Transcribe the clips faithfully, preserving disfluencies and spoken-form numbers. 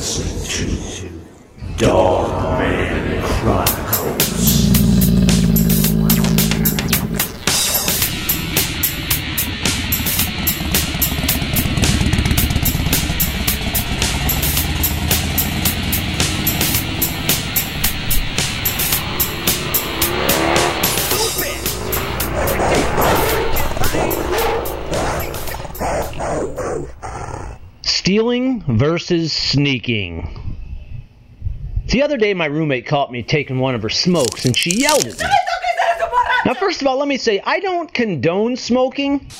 listening to Dog Man Chronicles. Stealing versus sneaking. The other day my roommate caught me taking one of her smokes and she yelled at me. Now first of all, let me say I don't condone smoking,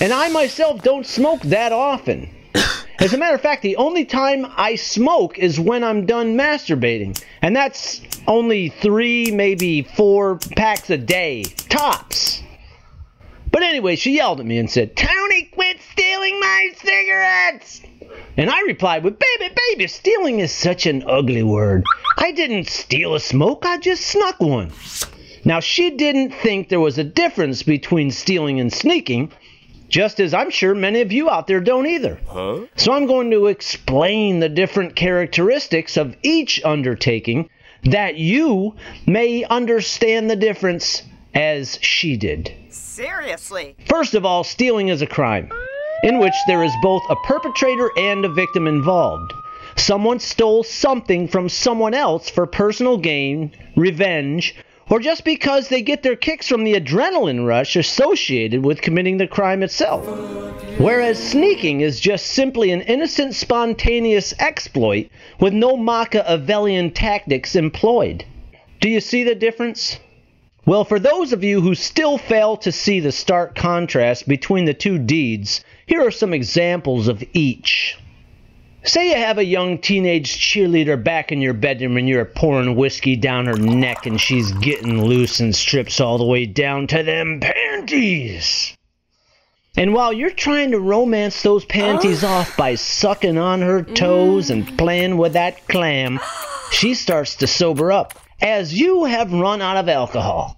and I myself don't smoke that often. As a matter of fact, the only time I smoke is when I'm done masturbating, and that's only three, maybe four packs a day, tops. But anyway, she yelled at me and said, "Tony, quit stealing my cigarettes!" And I replied with, "Baby, baby, stealing is such an ugly word. I didn't steal a smoke, I just snuck one." Now, she didn't think there was a difference between stealing and sneaking, just as I'm sure many of you out there don't either. Huh? So I'm going to explain the different characteristics of each undertaking that you may understand the difference as she did. Seriously? First of all, stealing is a crime in which there is both a perpetrator and a victim involved. Someone stole something from someone else for personal gain, revenge, or just because they get their kicks from the adrenaline rush associated with committing the crime itself. Whereas sneaking is just simply an innocent, spontaneous exploit with no Machiavellian tactics employed. Do you see the difference? Well, for those of you who still fail to see the stark contrast between the two deeds, here are some examples of each. Say you have a young teenage cheerleader back in your bedroom and you're pouring whiskey down her neck and she's getting loose and strips all the way down to them panties. And while you're trying to romance those panties off by sucking on her toes and playing with that clam, she starts to sober up, as you have run out of alcohol.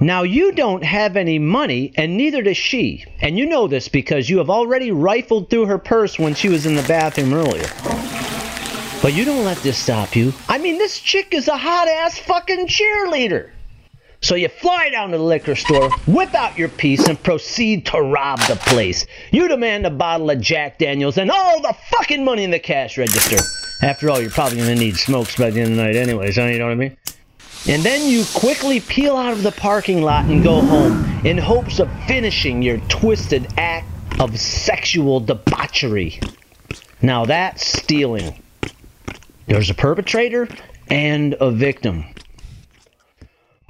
Now, you don't have any money, and neither does she. And you know this because you have already rifled through her purse when she was in the bathroom earlier. But you don't let this stop you. I mean, this chick is a hot-ass fucking cheerleader. So you fly down to the liquor store, whip out your piece, and proceed to rob the place. You demand a bottle of Jack Daniels and all the fucking money in the cash register. After all, you're probably going to need smokes by the end of the night anyways, huh? You know what I mean? And then you quickly peel out of the parking lot and go home in hopes of finishing your twisted act of sexual debauchery. Now that's stealing. There's a perpetrator and a victim.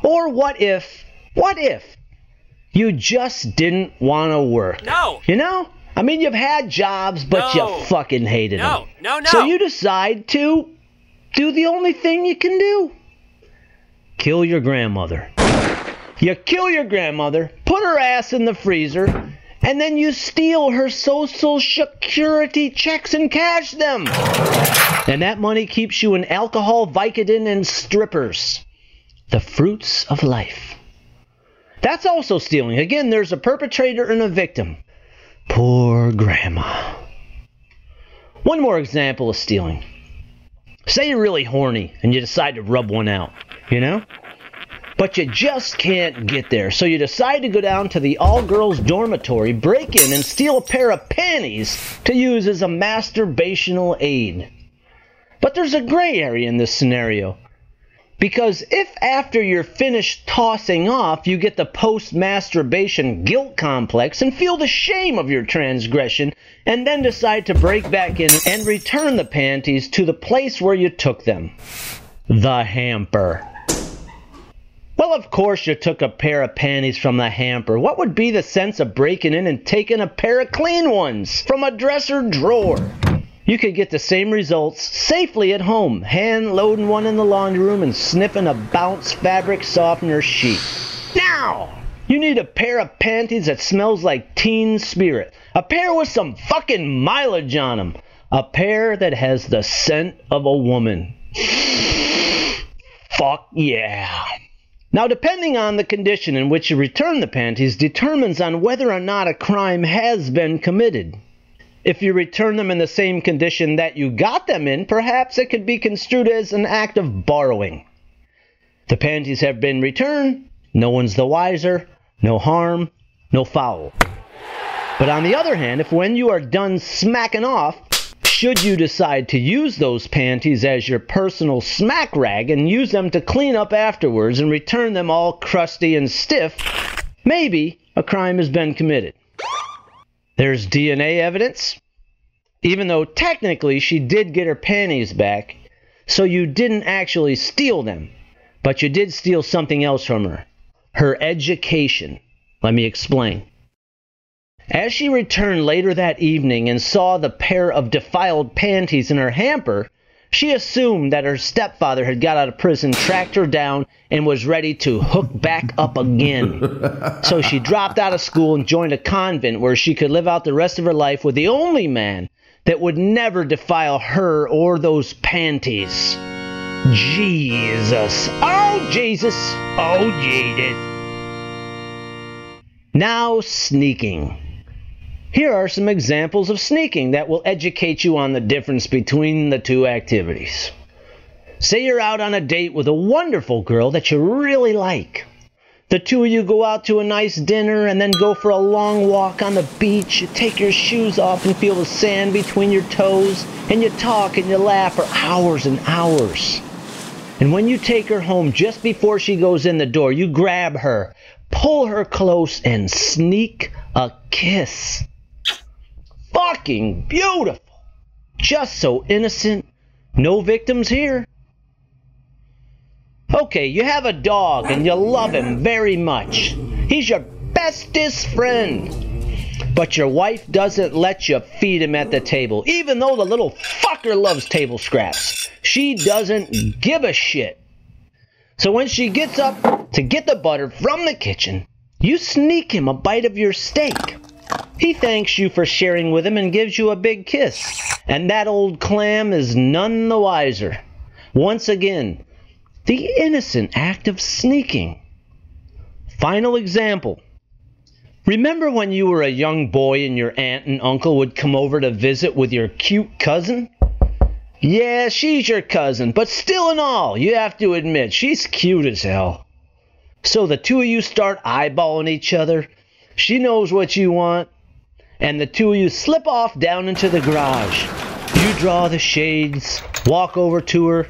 Or what if, what if you just didn't want to work? No! You know? I mean, you've had jobs, but no. you fucking hated no. them. No, no, no. So you decide to do the only thing you can do. Kill your grandmother. You kill your grandmother, put her ass in the freezer, and then you steal her social security checks and cash them. And that money keeps you in alcohol, Vicodin, and strippers. The fruits of life. That's also stealing. Again, there's a perpetrator and a victim. Poor grandma. One more example of stealing. Say you're really horny and you decide to rub one out, you know? But you just can't get there, so you decide to go down to the all-girls dormitory, break in, and steal a pair of panties to use as a masturbational aid. But there's a gray area in this scenario. Because if after you're finished tossing off, you get the post-masturbation guilt complex and feel the shame of your transgression, and then decide to break back in and return the panties to the place where you took them, the hamper. Well, of course you took a pair of panties from the hamper. What would be the sense of breaking in and taking a pair of clean ones from a dresser drawer? You could get the same results safely at home, hand-loading one in the laundry room and sniffing a Bounce fabric softener sheet. Now, you need a pair of panties that smells like teen spirit, a pair with some fucking mileage on them, a pair that has the scent of a woman. Fuck yeah. Now, depending on the condition in which you return the panties determines on whether or not a crime has been committed. If you return them in the same condition that you got them in, perhaps it could be construed as an act of borrowing. The panties have been returned, no one's the wiser, no harm, no foul. But on the other hand, if when you are done smacking off, should you decide to use those panties as your personal smack rag and use them to clean up afterwards and return them all crusty and stiff, maybe a crime has been committed. There's D N A evidence. Even though technically she did get her panties back, so you didn't actually steal them, but you did steal something else from her. Her education. Let me explain. As she returned later that evening and saw the pair of defiled panties in her hamper, she assumed that her stepfather had got out of prison, tracked her down, and was ready to hook back up again. So she dropped out of school and joined a convent where she could live out the rest of her life with the only man that would never defile her or those panties. Jesus. Oh, Jesus. Oh, Jesus. Now, sneaking. Here are some examples of sneaking that will educate you on the difference between the two activities. Say you're out on a date with a wonderful girl that you really like. The two of you go out to a nice dinner and then go for a long walk on the beach. You take your shoes off and feel the sand between your toes, and you talk and you laugh for hours and hours. And when you take her home, just before she goes in the door, you grab her, pull her close, and sneak a kiss. Fucking beautiful. Just so innocent. No victims here. Okay, you have a dog and you love him very much. He's your bestest friend. But your wife doesn't let you feed him at the table, even though the little fucker loves table scraps. She doesn't give a shit. So when she gets up to get the butter from the kitchen, you sneak him a bite of your steak. He thanks you for sharing with him and gives you a big kiss. And that old clam is none the wiser. Once again, the innocent act of sneaking. Final example. Remember when you were a young boy and your aunt and uncle would come over to visit with your cute cousin? Yeah, she's your cousin, but still and all, you have to admit, she's cute as hell. So the two of you start eyeballing each other. She knows what you want, and the two of you slip off down into the garage. You draw the shades, walk over to her.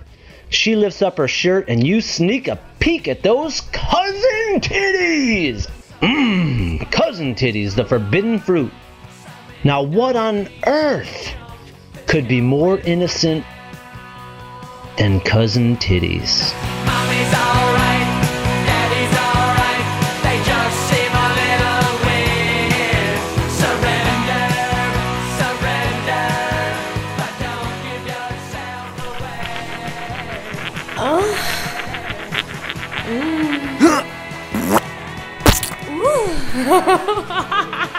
She lifts up her shirt, and you sneak a peek at those cousin titties. Mmm, cousin titties, the forbidden fruit. Now what on earth could be more innocent than cousin titties? Mommy's all right. Oh. Mm. Ooh.